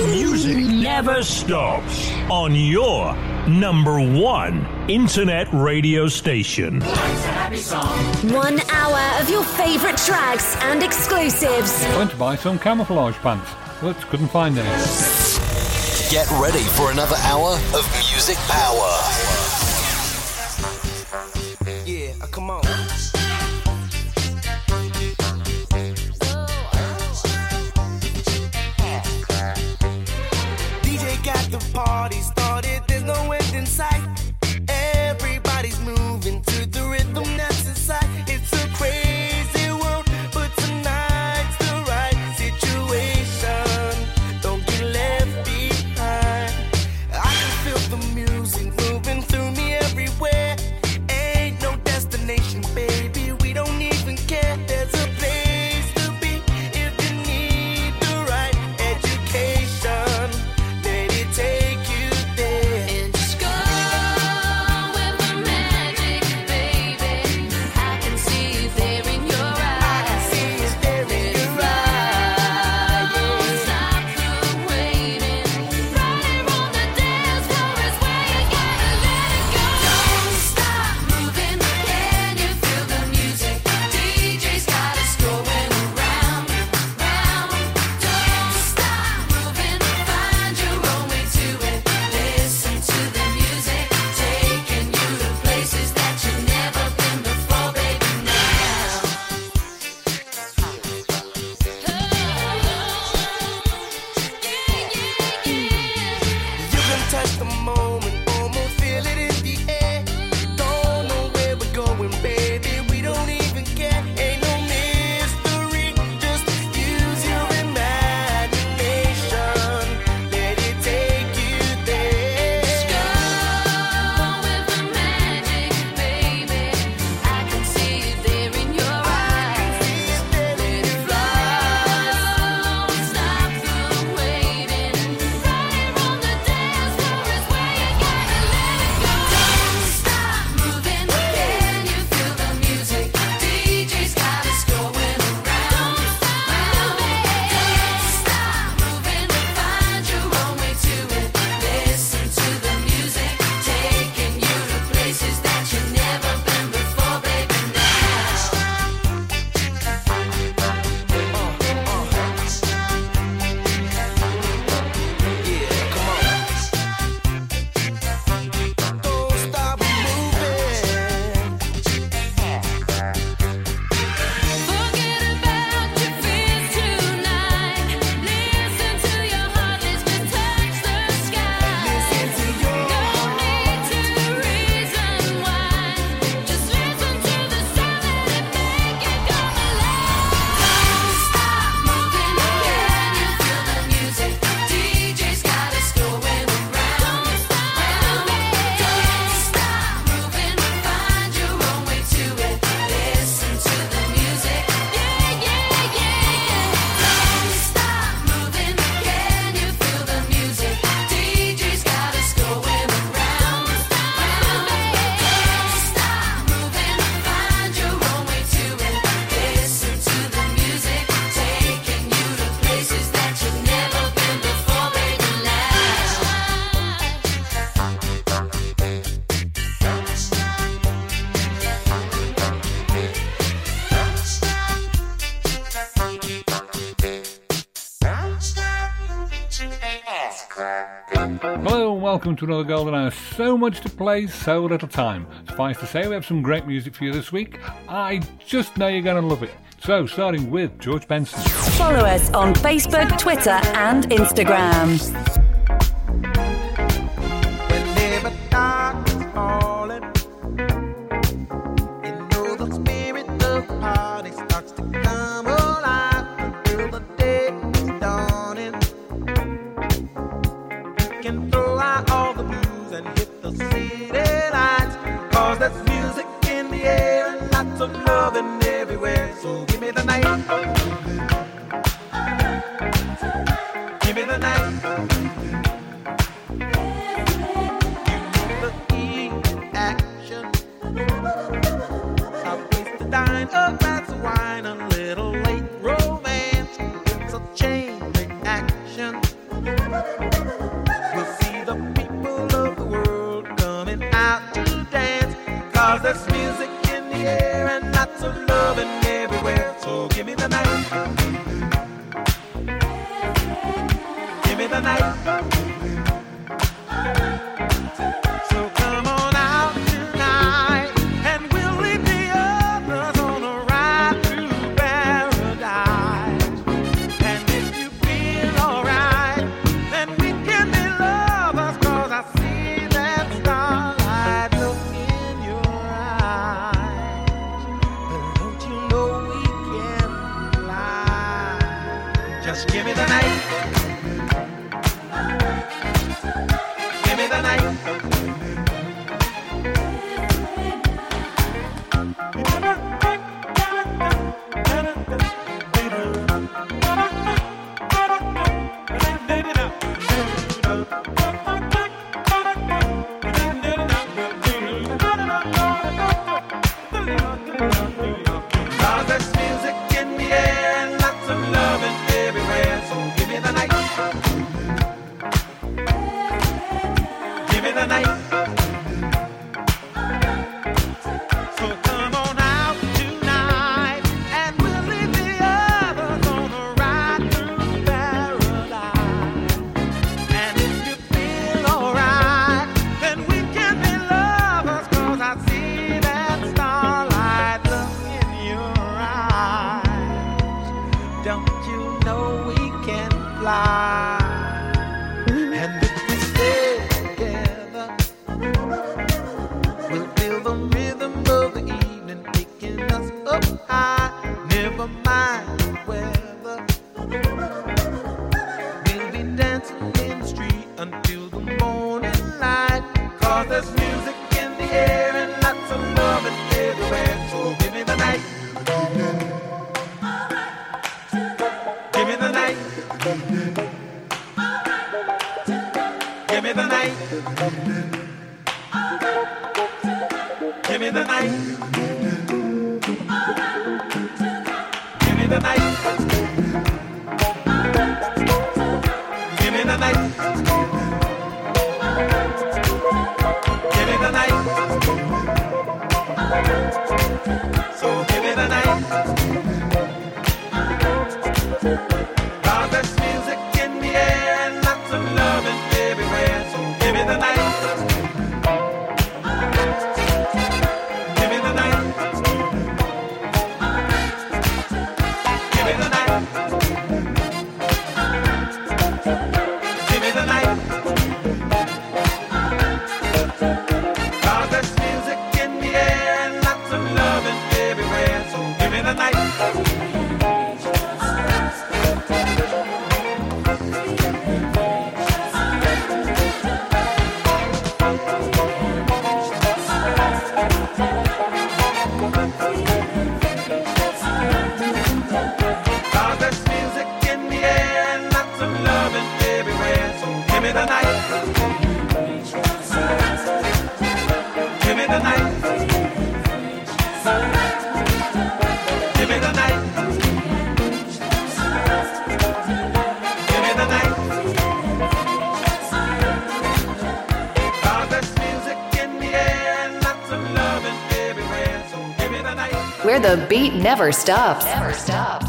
The music never stops on your number one internet radio station. 1 hour of your favourite tracks and exclusives. I went to buy some camouflage pants. Looked, couldn't find any. Get ready for another hour of music power. Yeah, come on. The party started, there's no end in sight. Everybody's moving to the rhythm that's inside. It's a crazy world, but tonight's the right situation. Don't get left behind. I can feel the music moving through me everywhere. Ain't no destination, baby, we don't even care. There's a place to be if you need the right education. Take you there. It's gone with the magic, baby. I can see it there in your eyes. I can see it there in your eyes. Don't stop the waiting. Riding on the dance floor is waiting. Gotta let it go. Don't stop moving. Can you feel the music? DJ's got us going around, round. Don't stop moving. Welcome to another Golden Hour. So much to play, so little time. Suffice to say, we have some great music for you this week. I just know you're going to love it. So, starting with George Benson. Follow us on Facebook, Twitter and Instagram. Change the action. The beat never stops. Never stops.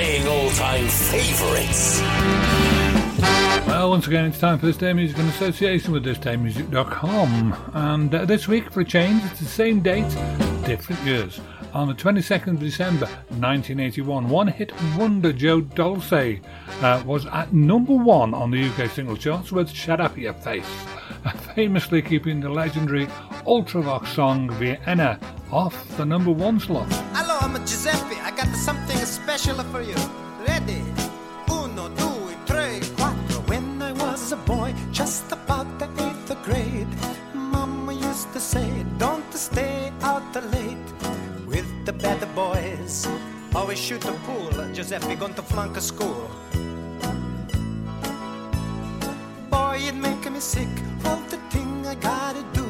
playing all-time favourites. Well, once again, it's time for This Day in Music in association with thisdaymusic.com. And this week, for a change, it's the same date, different years. On the 22nd of December 1981, one-hit wonder Joe Dolce was at number one on the UK single charts with Shut Uppa Your Face, famously keeping the legendary Ultravox song Vienna off the number one slot. Hello, I'm Giuseppe. I got something special for you. Ready? Uno, due, tre, quattro. When I was a boy, just about the 8th grade, Mama used to say, don't stay out late with the bad boys. Always shoot the pool, Giuseppe going to flunk a school. Boy, it make me sick, all the thing I gotta do.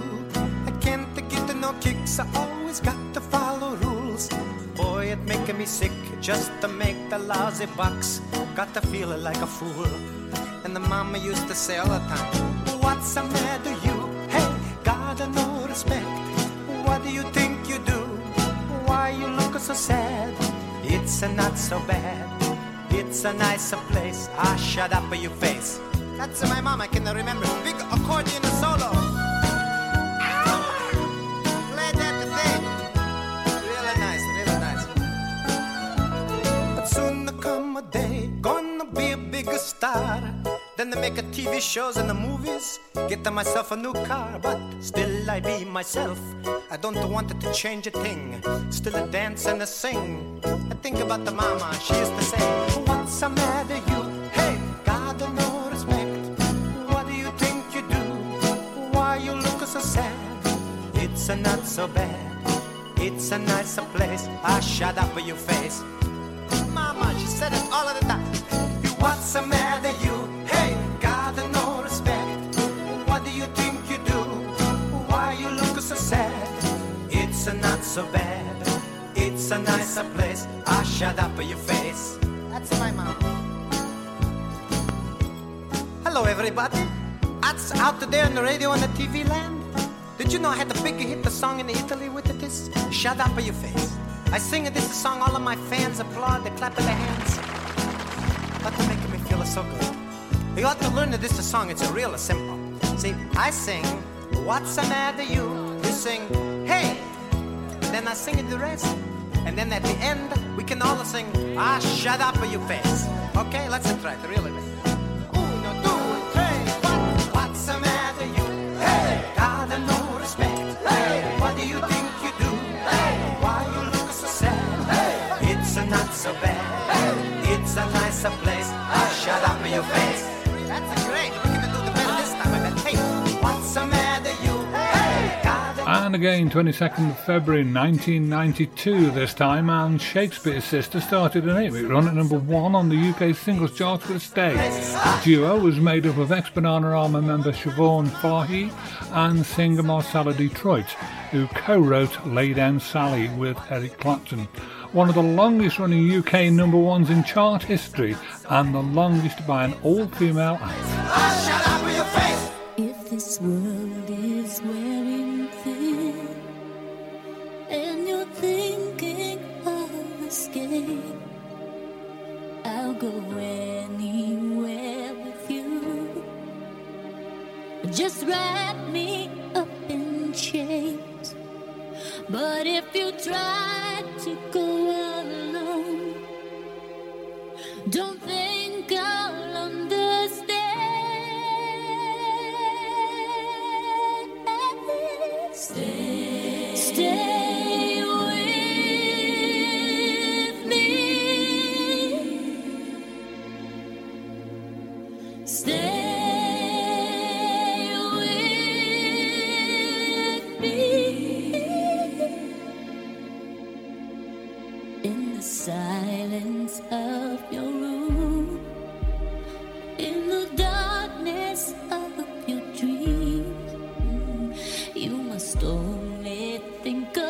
I can't get no kicks, I always got to follow rules. Boy, it make me sick, just to make the lousy bucks. Got to feel like a fool. And the mama used to say all the time, what's the matter you? Hey, gotta no respect. What do you think you do? Why you look so sad? It's not so bad. It's a nicer place. Ah, shut up your face. That's my mom, I can remember. Big accordion solo. Play that thing. Really nice, really nice. But soon there come a day, gonna be a bigger star. Then they make a TV shows and the movies. Get myself a new car, but still I be myself. I don't want it to change a thing. Still I dance and I sing. I think about the mama, she used to say, what's the matter you? Hey, gotta know respect. What do you think you do? Why you look so sad? It's not so bad. It's a nicer place. I shut up with your face. Mama, she said it all of the time. What's the matter you? Hey, gotta know respect. What do you think you do? Why you look so sad? It's not so bad. It's a nicer place. I shut up your face. That's my mom. Hello everybody. That's out there on the radio and the TV land. Did you know I had the big hit the song in Italy with this? Shut up your face. I sing this song, all of my fans applaud, they clap their hands. But they're making me feel so good. You ought to learn that this is a song, it's a real simple. See, I sing, what's the matter you? You sing, hey! Then I sing the rest. And then at the end, we can all sing, ah, shut up your face. Okay, let's try it, really. Uno, two, three, one. What's the matter you? Hey! Gotta no respect. Hey! What do you think you do? Hey! Why you look so sad? Hey! It's not so bad. Hey! It's a nicer place. I shut up in your face. That's great. We're gonna do the best this time. I bet. Hey, what's the matter, you? Hey. And again, 22nd of February 1992 this time, and Shakespeare's Sister started an 8-week run at number one on the UK singles chart for a stay. The duo was made up of ex-Banana Rama member Siobhan Fahey and singer Marcella Detroit, who co-wrote Lay Down Sally with Eric Clapton. One of the longest running UK number ones in chart history and the longest by an all-female act. If this world is wearing thin and you're thinking of escape, I'll go anywhere with you. Just wrap me up in chains. But if you try to go alone, don't think I'll understand. Stay, stay with me. Stay. Silence of your room, in the darkness of your dreams, you must only think of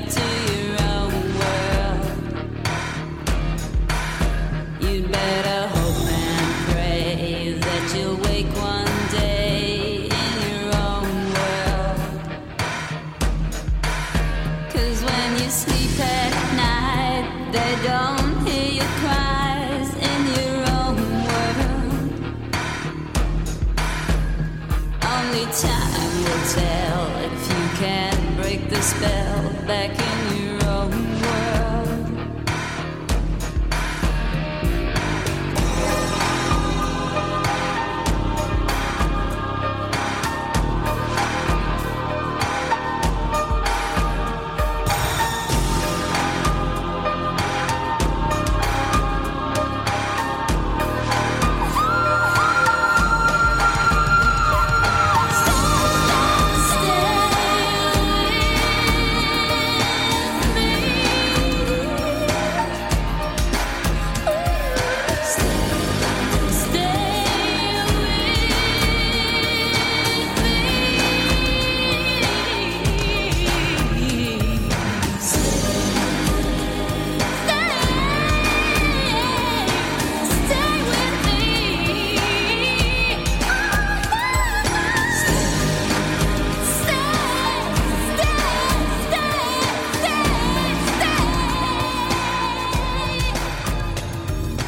back to your own world. You'd better hope and pray that you'll wake one day in your own world. 'Cause when you sleep at night, they don't hear your cries in your own world. Only time will tell if you can break the spell back in your own world.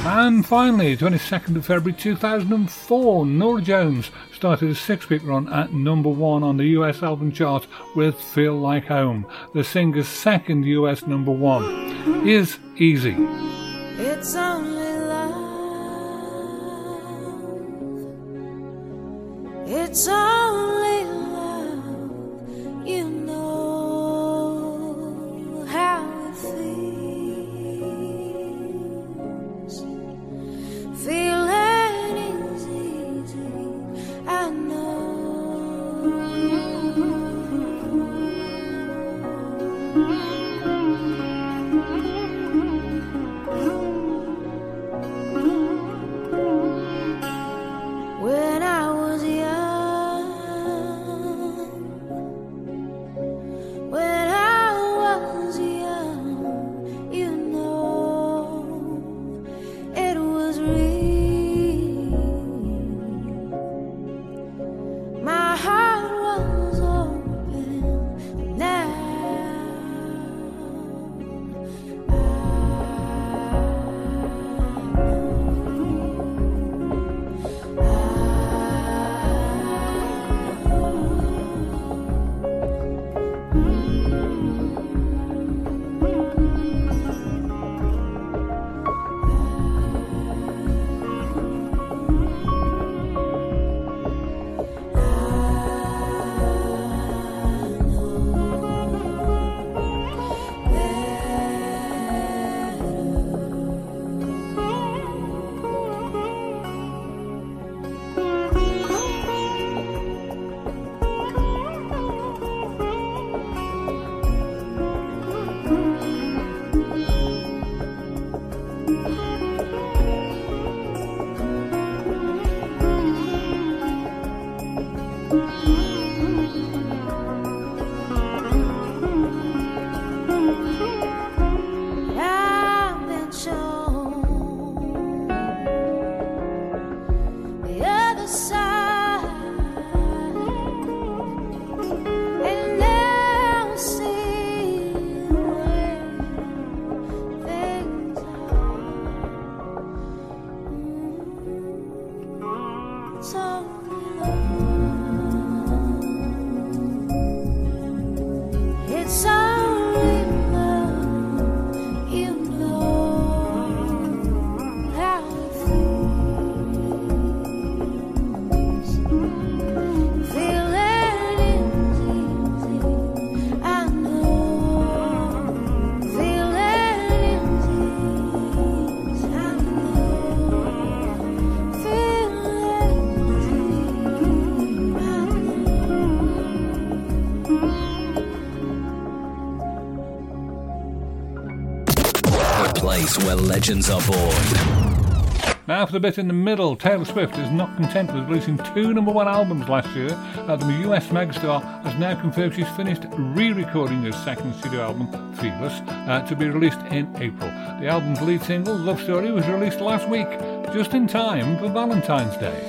And finally, 22nd of February 2004, Norah Jones started a six-week run at number one on the US album chart with Feel Like Home. The singer's second US number one is Easy. It's only love. It's only love. You know how it feels. Feeling is easy, I know. When I was young, when I was young, you know it was real. Where legends are born Now for the bit in the middle, Taylor Swift is not content with releasing 2 number-1 albums last year. The US megastar has now confirmed she's finished re-recording her second studio album, Fearless, to be released in April. The album's lead single, Love Story, was released last week, just in time for Valentine's Day.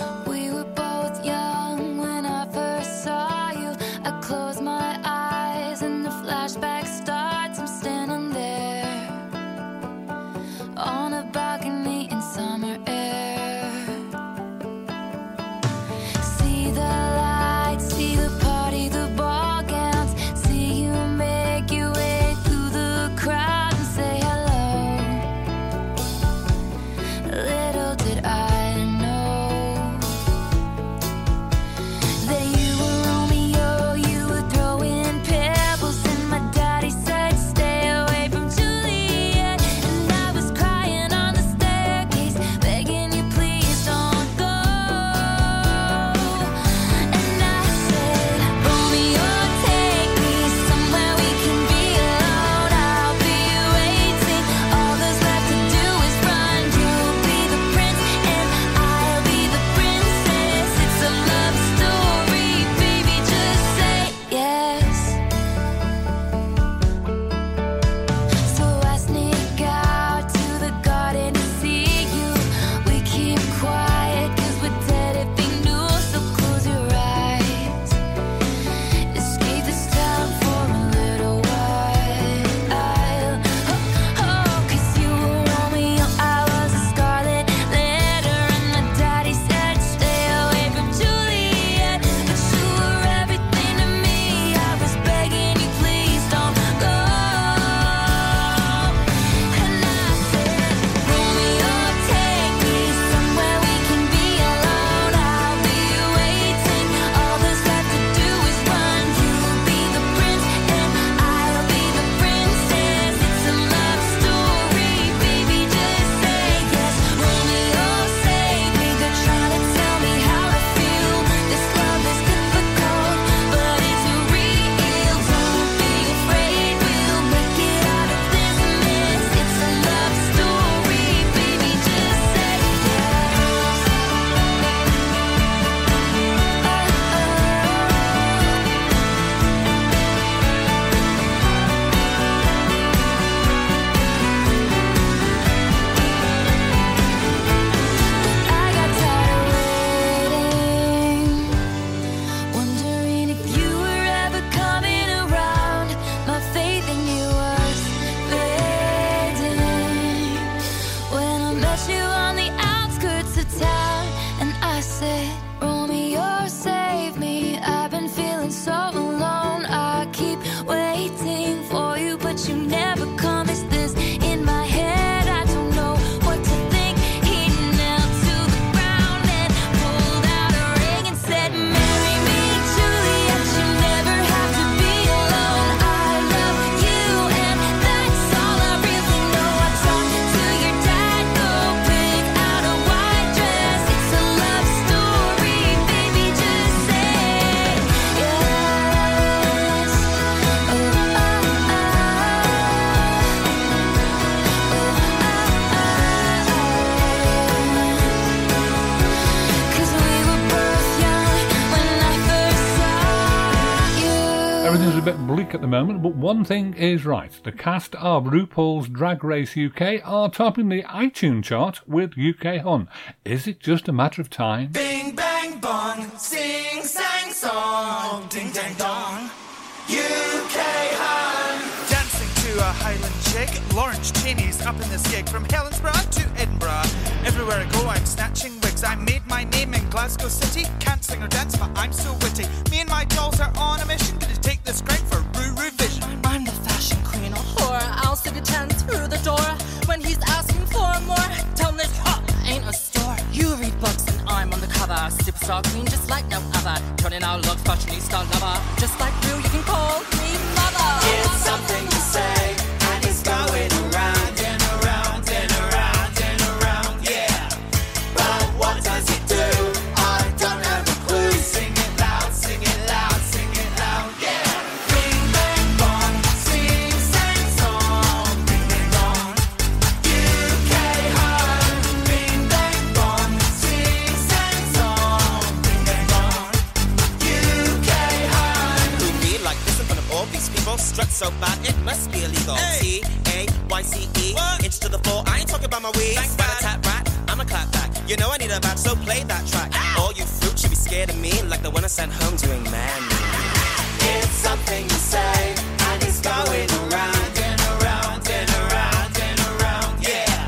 At the moment, but one thing is right. The cast of RuPaul's Drag Race UK are topping the iTunes chart with UK Hun. Is it just a matter of time? Bing, bang, bong, sing, sang, song, ding, dang, dong, UK Hun. Dancing to a Highland jig, Lawrence Cheney's up in this gig from Helensburgh to Edinburgh. Everywhere I go, I'm snatching wigs. I made my name in Glasgow City. Can't sing or dance, but I'm so witty. Me and my dolls are on a mission to take this crank for Vision. I'm the fashion queen, a whore. I'll stick a 10 through the door. When he's asking for more, tell him this hop ain't a store. You read books and I'm on the cover. Superstar queen just like no other. Turning our looks, fashionista lover. Just like you, you can call me mother. It's something to say, and it's going around and around and around and around, yeah. But what does it do? I don't have a clue. Sing it loud, sing it loud, sing it loud, yeah. Bing, bang, Hey. T-A-Y-C-E. What? Inch to the floor. I ain't talking about my weed. Got a top rock. I'm a clap back. You know I need a box, so play that track. Ah. All you fruit should be scared of me, like the one I sent home doing man. It's something you say, and it's going around and around and around and around, yeah.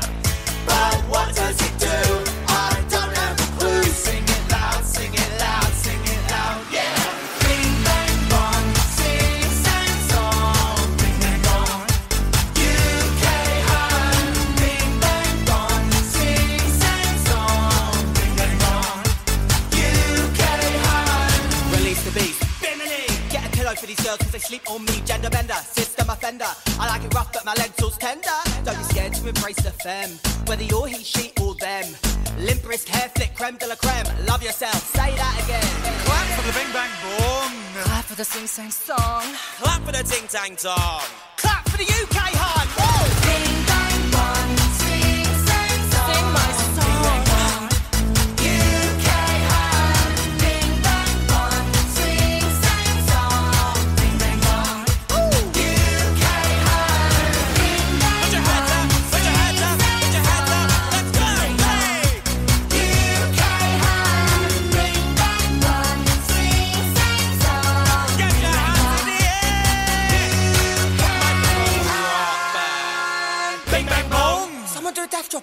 But what does it do? I don't have a clue. Sing it loud, sing it loud, sing it loud, yeah. Bing, bang, bong, sing, sang, song, bing, bang, bong. UK home, bing, bang, bong, sing, sang, song, bing, bang, bong. UK home. Release the beast. For these girls cause they sleep on me, gender bender, system offender. I like it rough but my lentils tender. Don't be scared to embrace the femme, whether you're he, she or them. Limp wrist, hair flick, creme de la creme. Love yourself, say that again. Clap for the bing bang boom. Clap for the sing sang song. Clap for the ding dang dong. Clap for the UK hon. Ding dang bong, sing sang song. Sing my song.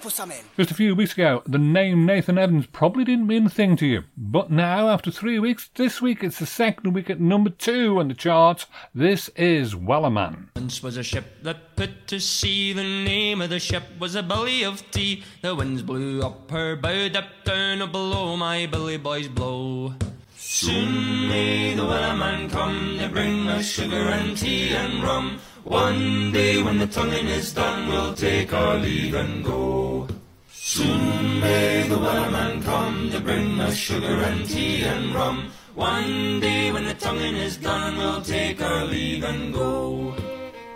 Or something. Just a few weeks ago, the name Nathan Evans probably didn't mean a thing to you. But now, after 3 weeks, this week it's the second week at number 2 on the charts. This is Wellerman. Once was a ship that put to sea. The name of the ship was a belly of tea. The winds blew up her bow, dipped down or below. My billy boys blow. Soon may the Wellerman come to bring us sugar and tea and rum. One day when the tonguing is done, we'll take our leave and go. Soon may the Wellerman come to bring us sugar and tea and rum. One day when the tonguing is done, we'll take our leave and go.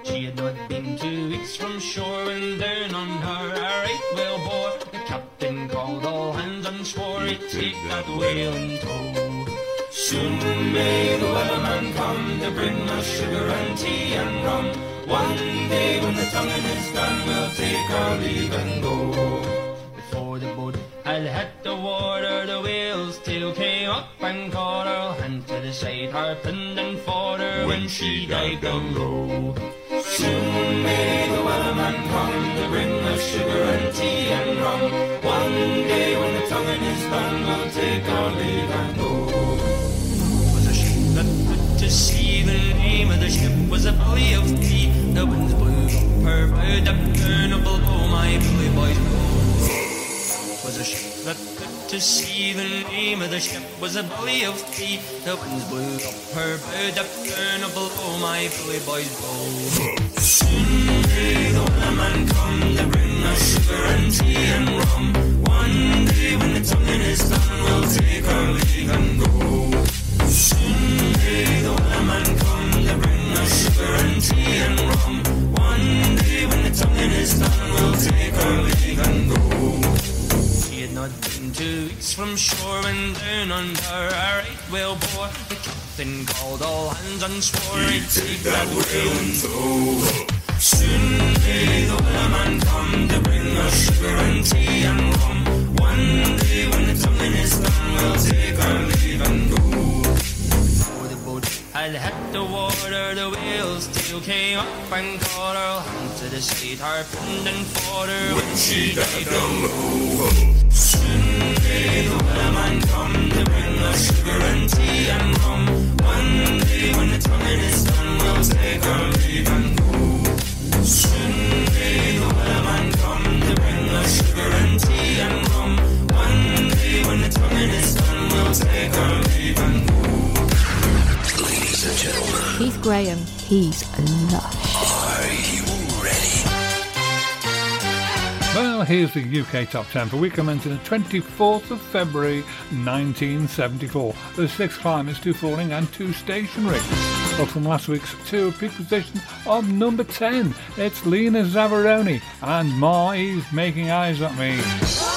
She had not been 2 weeks from shore when down on her a right whale bore. The captain called all hands and swore he'd take that whale in tow. Soon may the Wellerman come to bring us sugar and tea and rum. One day when the tonguing is done, we'll take our leave and go. Before the boat had hit the water, the whale's tail came up and caught her. Hand to the side, her pinned and fought her when she dived down low. Soon may the Wellerman come to bring us sugar and tea and rum. One day when the tonguing is done, we'll take our leave and go. See the name of the ship was a belly of tea. The winds blew up her bow, up down or below. My billy boys blow. Was a ship that put to sea. The name of the ship was a belly of tea. The winds blew up her bow, up down or below. My billy boys blow. Soon may the Wellerman come to bring us sugar and tea and rum. One day when the tonguing is done, we'll take our leave and go. Soon may the Wellerman come to bring us sugar and tea and rum. One day when the tonguing is done, we'll take our leave and go. She had not been 2 weeks from shore when down on her a right whale bore. The captain called all hands and swore he'd take that whale in tow. Soon may the Wellerman come to bring us sugar and tea and rum. One day when the tonguing is done, we'll take our leave and go. Before the boat had hit the water, the whale's tail came up and caught her. Hand to the side, her pinned and fought her when she dived down low. Soon may the Wellerman come to bring us sugar and tea and rum. One day when the tonguing is done, we'll take our leave and go. Soon may the Wellerman come to bring us sugar and tea and rum. One day when the tonguing is done, we'll take our leave and go. Ladies and gentlemen, Keith Graham, he's lush. Are you ready? Well, here's the UK Top 10 for week commencing the 24th of February 1974. There's 6 climbers, 2 falling and 2 stationary. Up from last week's 2 peak position of number 10, it's Lena Zavaroni and Ma is making eyes at me. Mama, he's making eyes at me.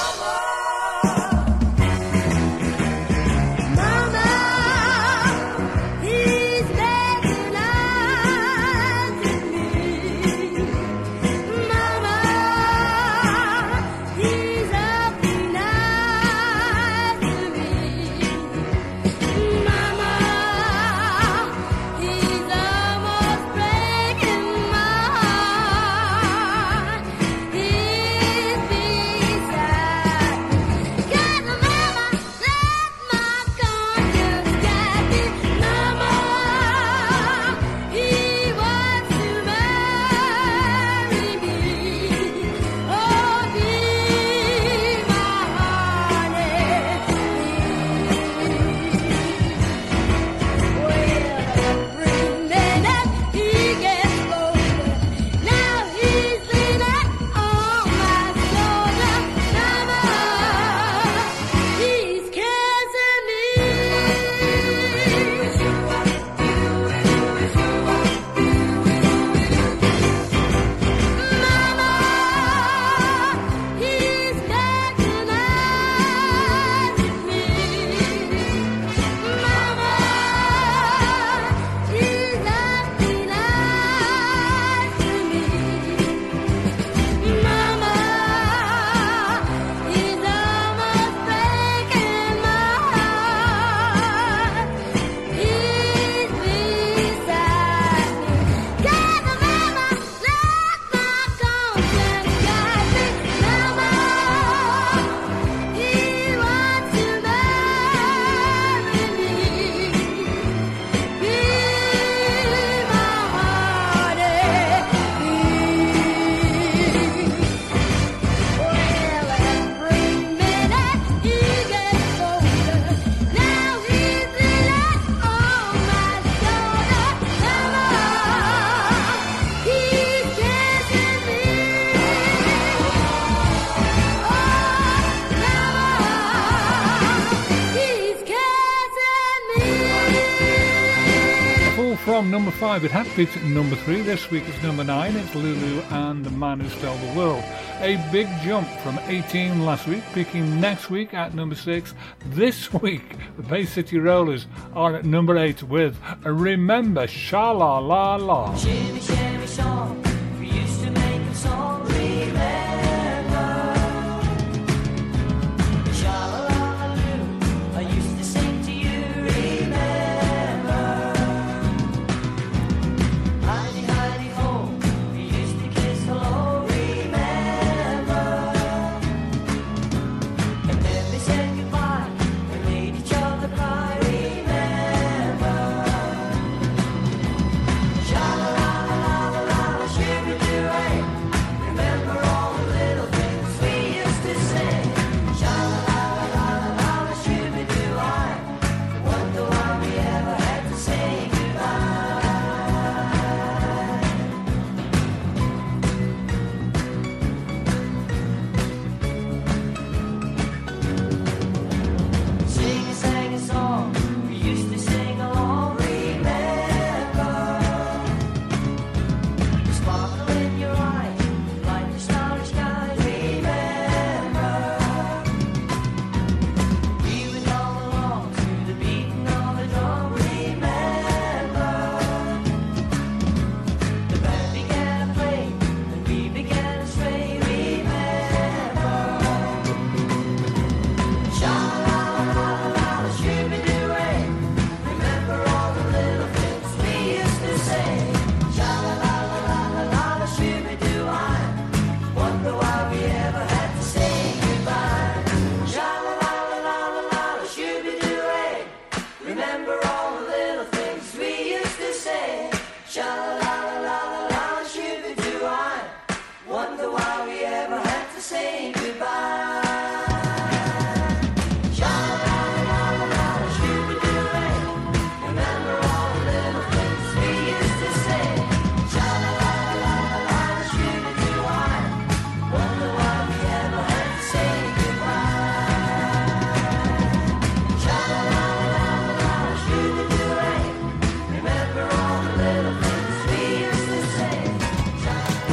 number 5. It had peaked at number 3. This week it's number 9. It's Lulu and The Man Who Stole the World. A big jump from 18 last week, peaking next week at number 6. This week, the Bay City Rollers are at number 8 with Remember Sha-La-La-La. Jimmy, Jimmy, Shaw.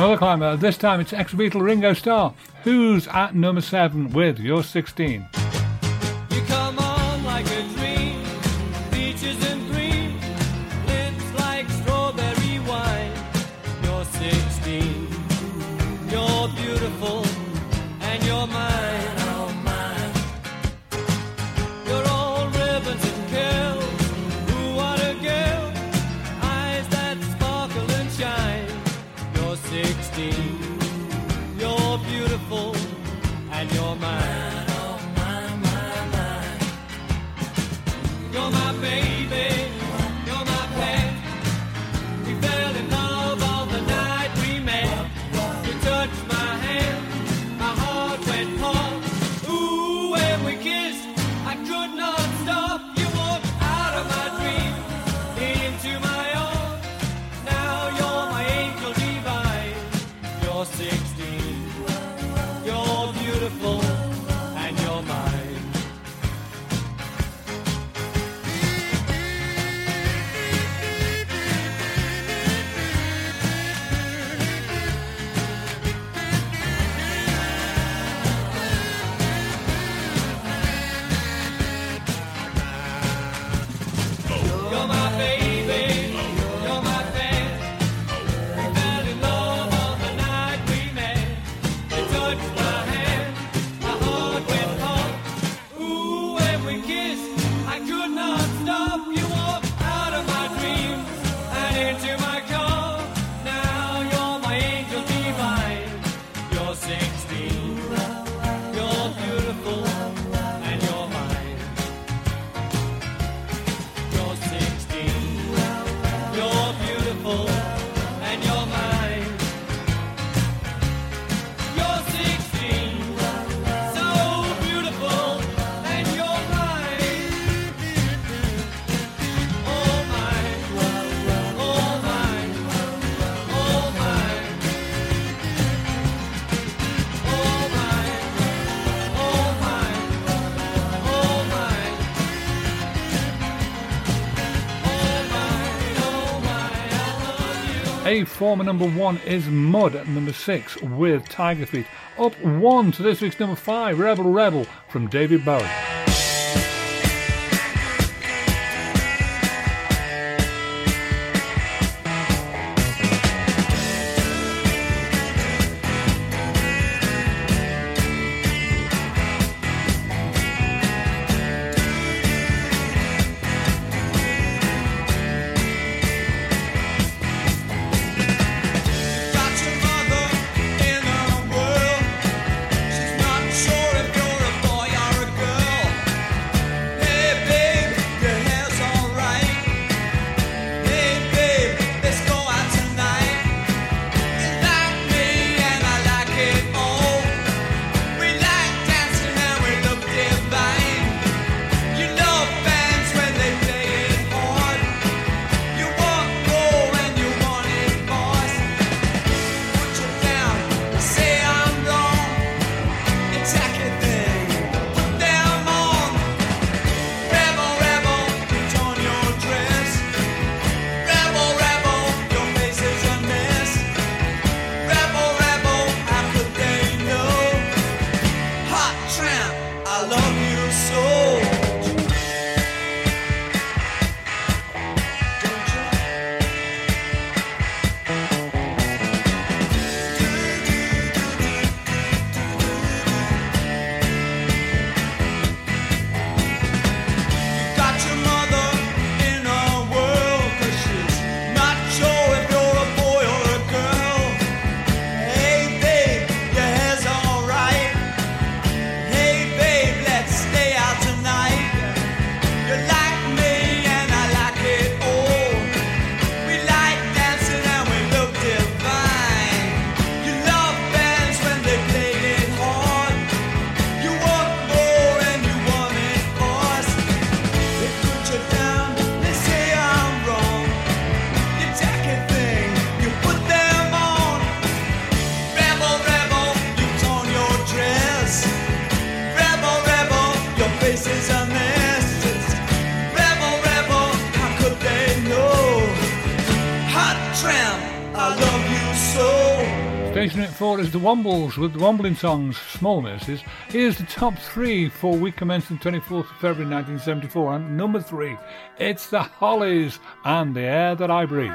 Another climber, this time it's ex-Beatle Ringo Starr, who's at number 7 with You're 16. You come on like a dream, beaches and green, lips like strawberry wine. You're 16, you're beautiful, and you're mine. a former number one is Mud at number 6 with Tiger Feet. Up one to this week's number 5, Rebel Rebel from David Bowie. Is the Wombles with the Wombling songs Small Mercies. Here's the top 3 for week commencing 24th of February 1974, and number 3, it's the Hollies and The Air That I Breathe.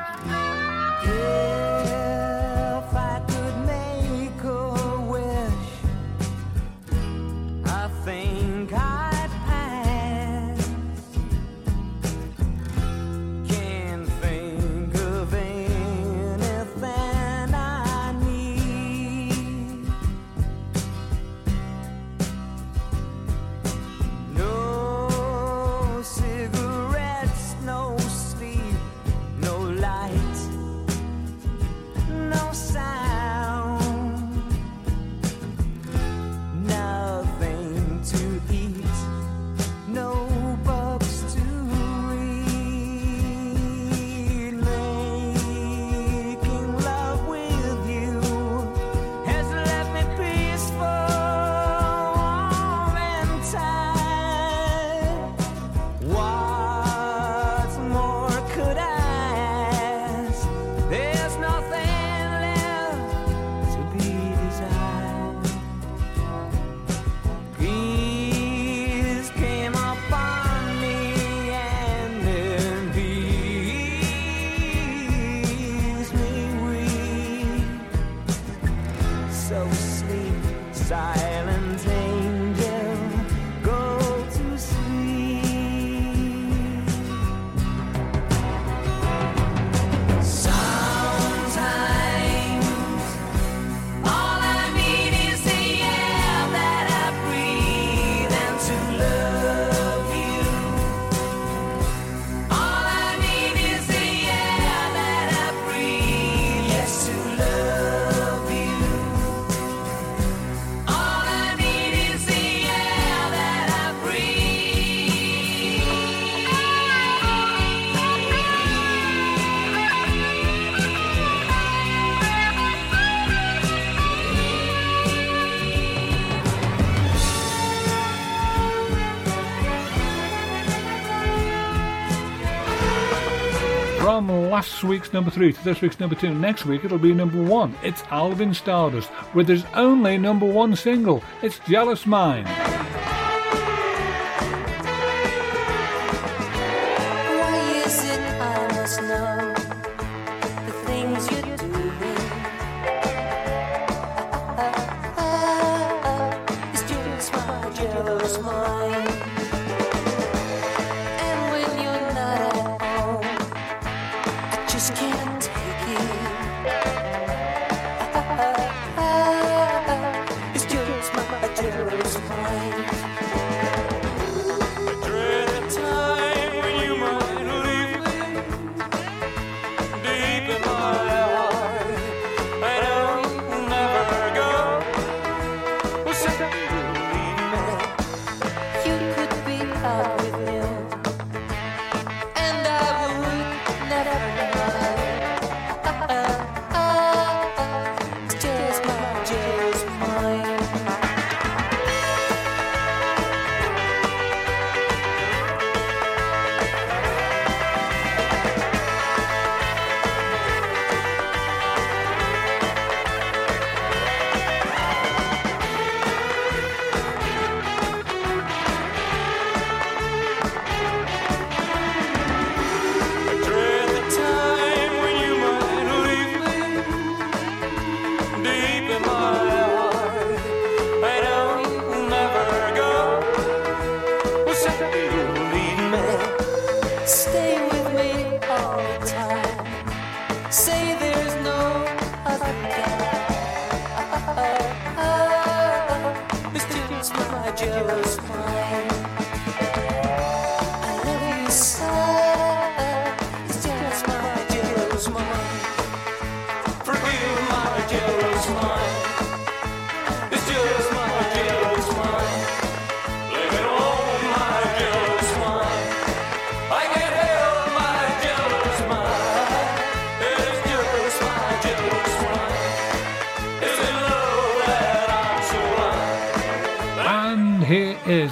From last week's number 3 to this week's number 2, next week it'll be number 1. It's Alvin Stardust with his only number 1 single. It's Jealous Mind.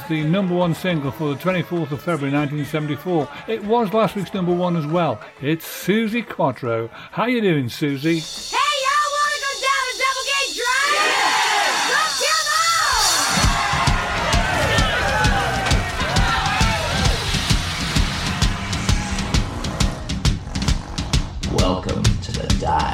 The number 1 single for the 24th of February 1974. It was last week's number 1 as well. It's Suzi Quatro. How you doing, Suzi? Hey, y'all want to go down to Doublegate Drive? Yeah! Let's get on! Welcome to the dive.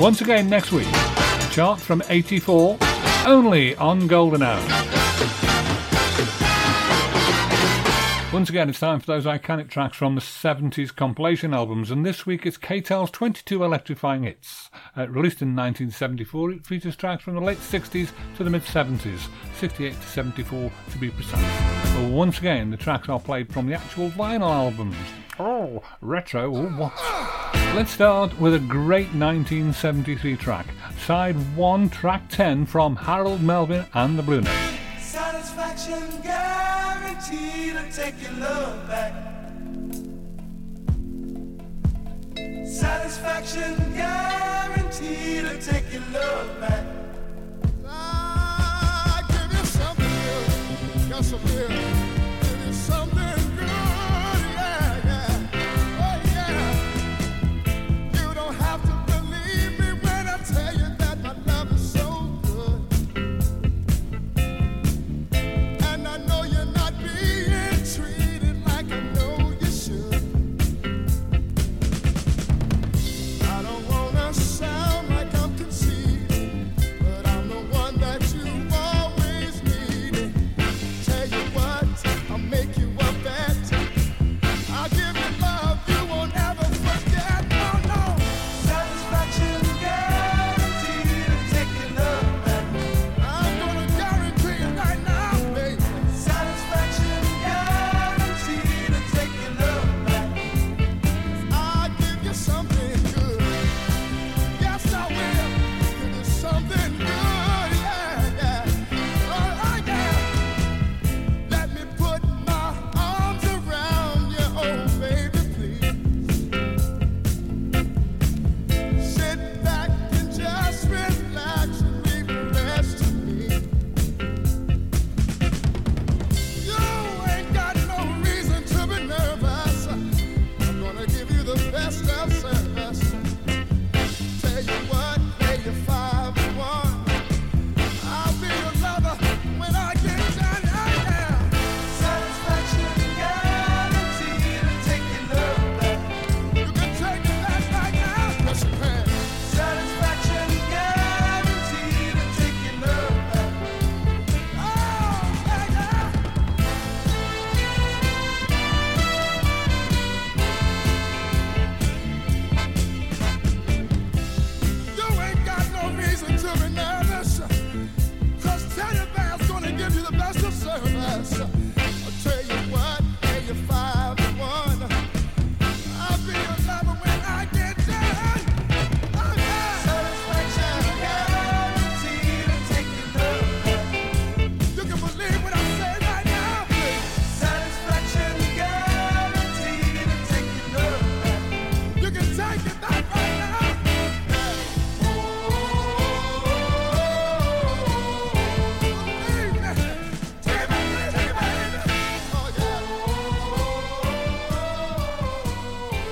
Once again next week, a chart from 84, only on Golden Hour. Once again, it's time for those iconic tracks from the 70s compilation albums, and this week it's KTEL's 22 Electrifying Hits. Released in 1974, it features tracks from the late 60s to the mid-70s, 68 to 74 to be precise. But once again, the tracks are played from the actual vinyl albums. Oh, retro or what? Let's start with a great 1973 track, side 1, track 10 from Harold Melvin and the Blue Notes. Satisfaction guaranteed to take your love back. Satisfaction guaranteed to take your love back. Ah, give me something good. Got some good.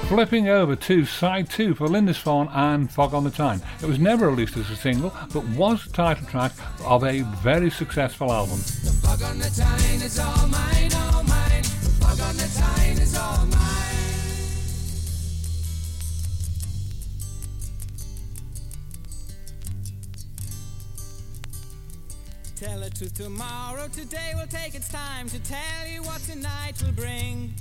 Flipping over to side 2 for Lindisfarne and Fog on the Tyne. It was never released as a single, but was the title track of a very successful album. The fog on the Tyne is all mine, all mine. The fog on the Tyne is all mine. Tell it to tomorrow, today will take its time to tell you what tonight will bring.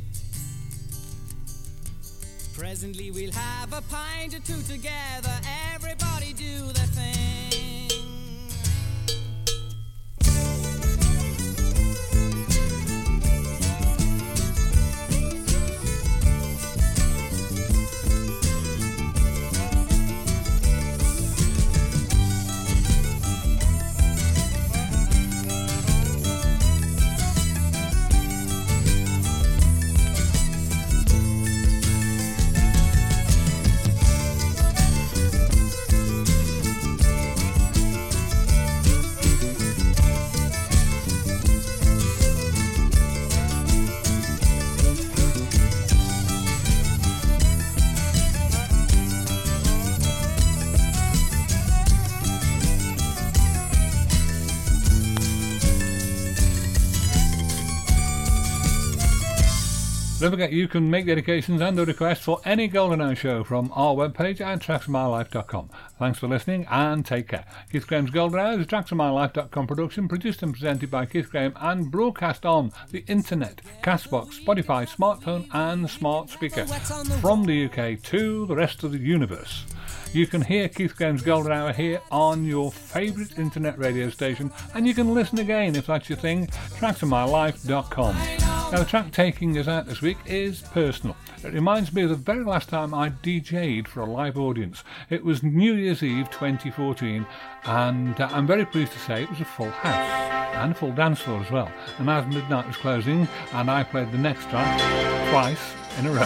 Presently we'll have a pint or two together, everybody do their thing. Don't forget, you can make dedications and the requests for any Golden Hour show from our webpage at tracksofmylife.com. Thanks for listening and take care. Keith Graham's Golden Hour is a tracksofmylife.com production, produced and presented by Keith Graham and broadcast on the internet, Castbox, Spotify, smartphone and smart speaker from the UK to the rest of the universe. You can hear Keith Graham's Golden Hour here on your favourite internet radio station, and you can listen again if that's your thing, tracksofmylife.com. Now, the track taking us out this week is personal. It reminds me of the very last time I DJed for a live audience. It was New Year's Eve 2014, and I'm very pleased to say it was a full house and a full dance floor as well. And as midnight was closing and I played the next track twice in a row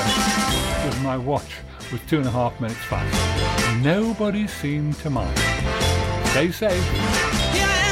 because my watch was 2.5 minutes fast. Nobody seemed to mind. Stay safe. Yeah.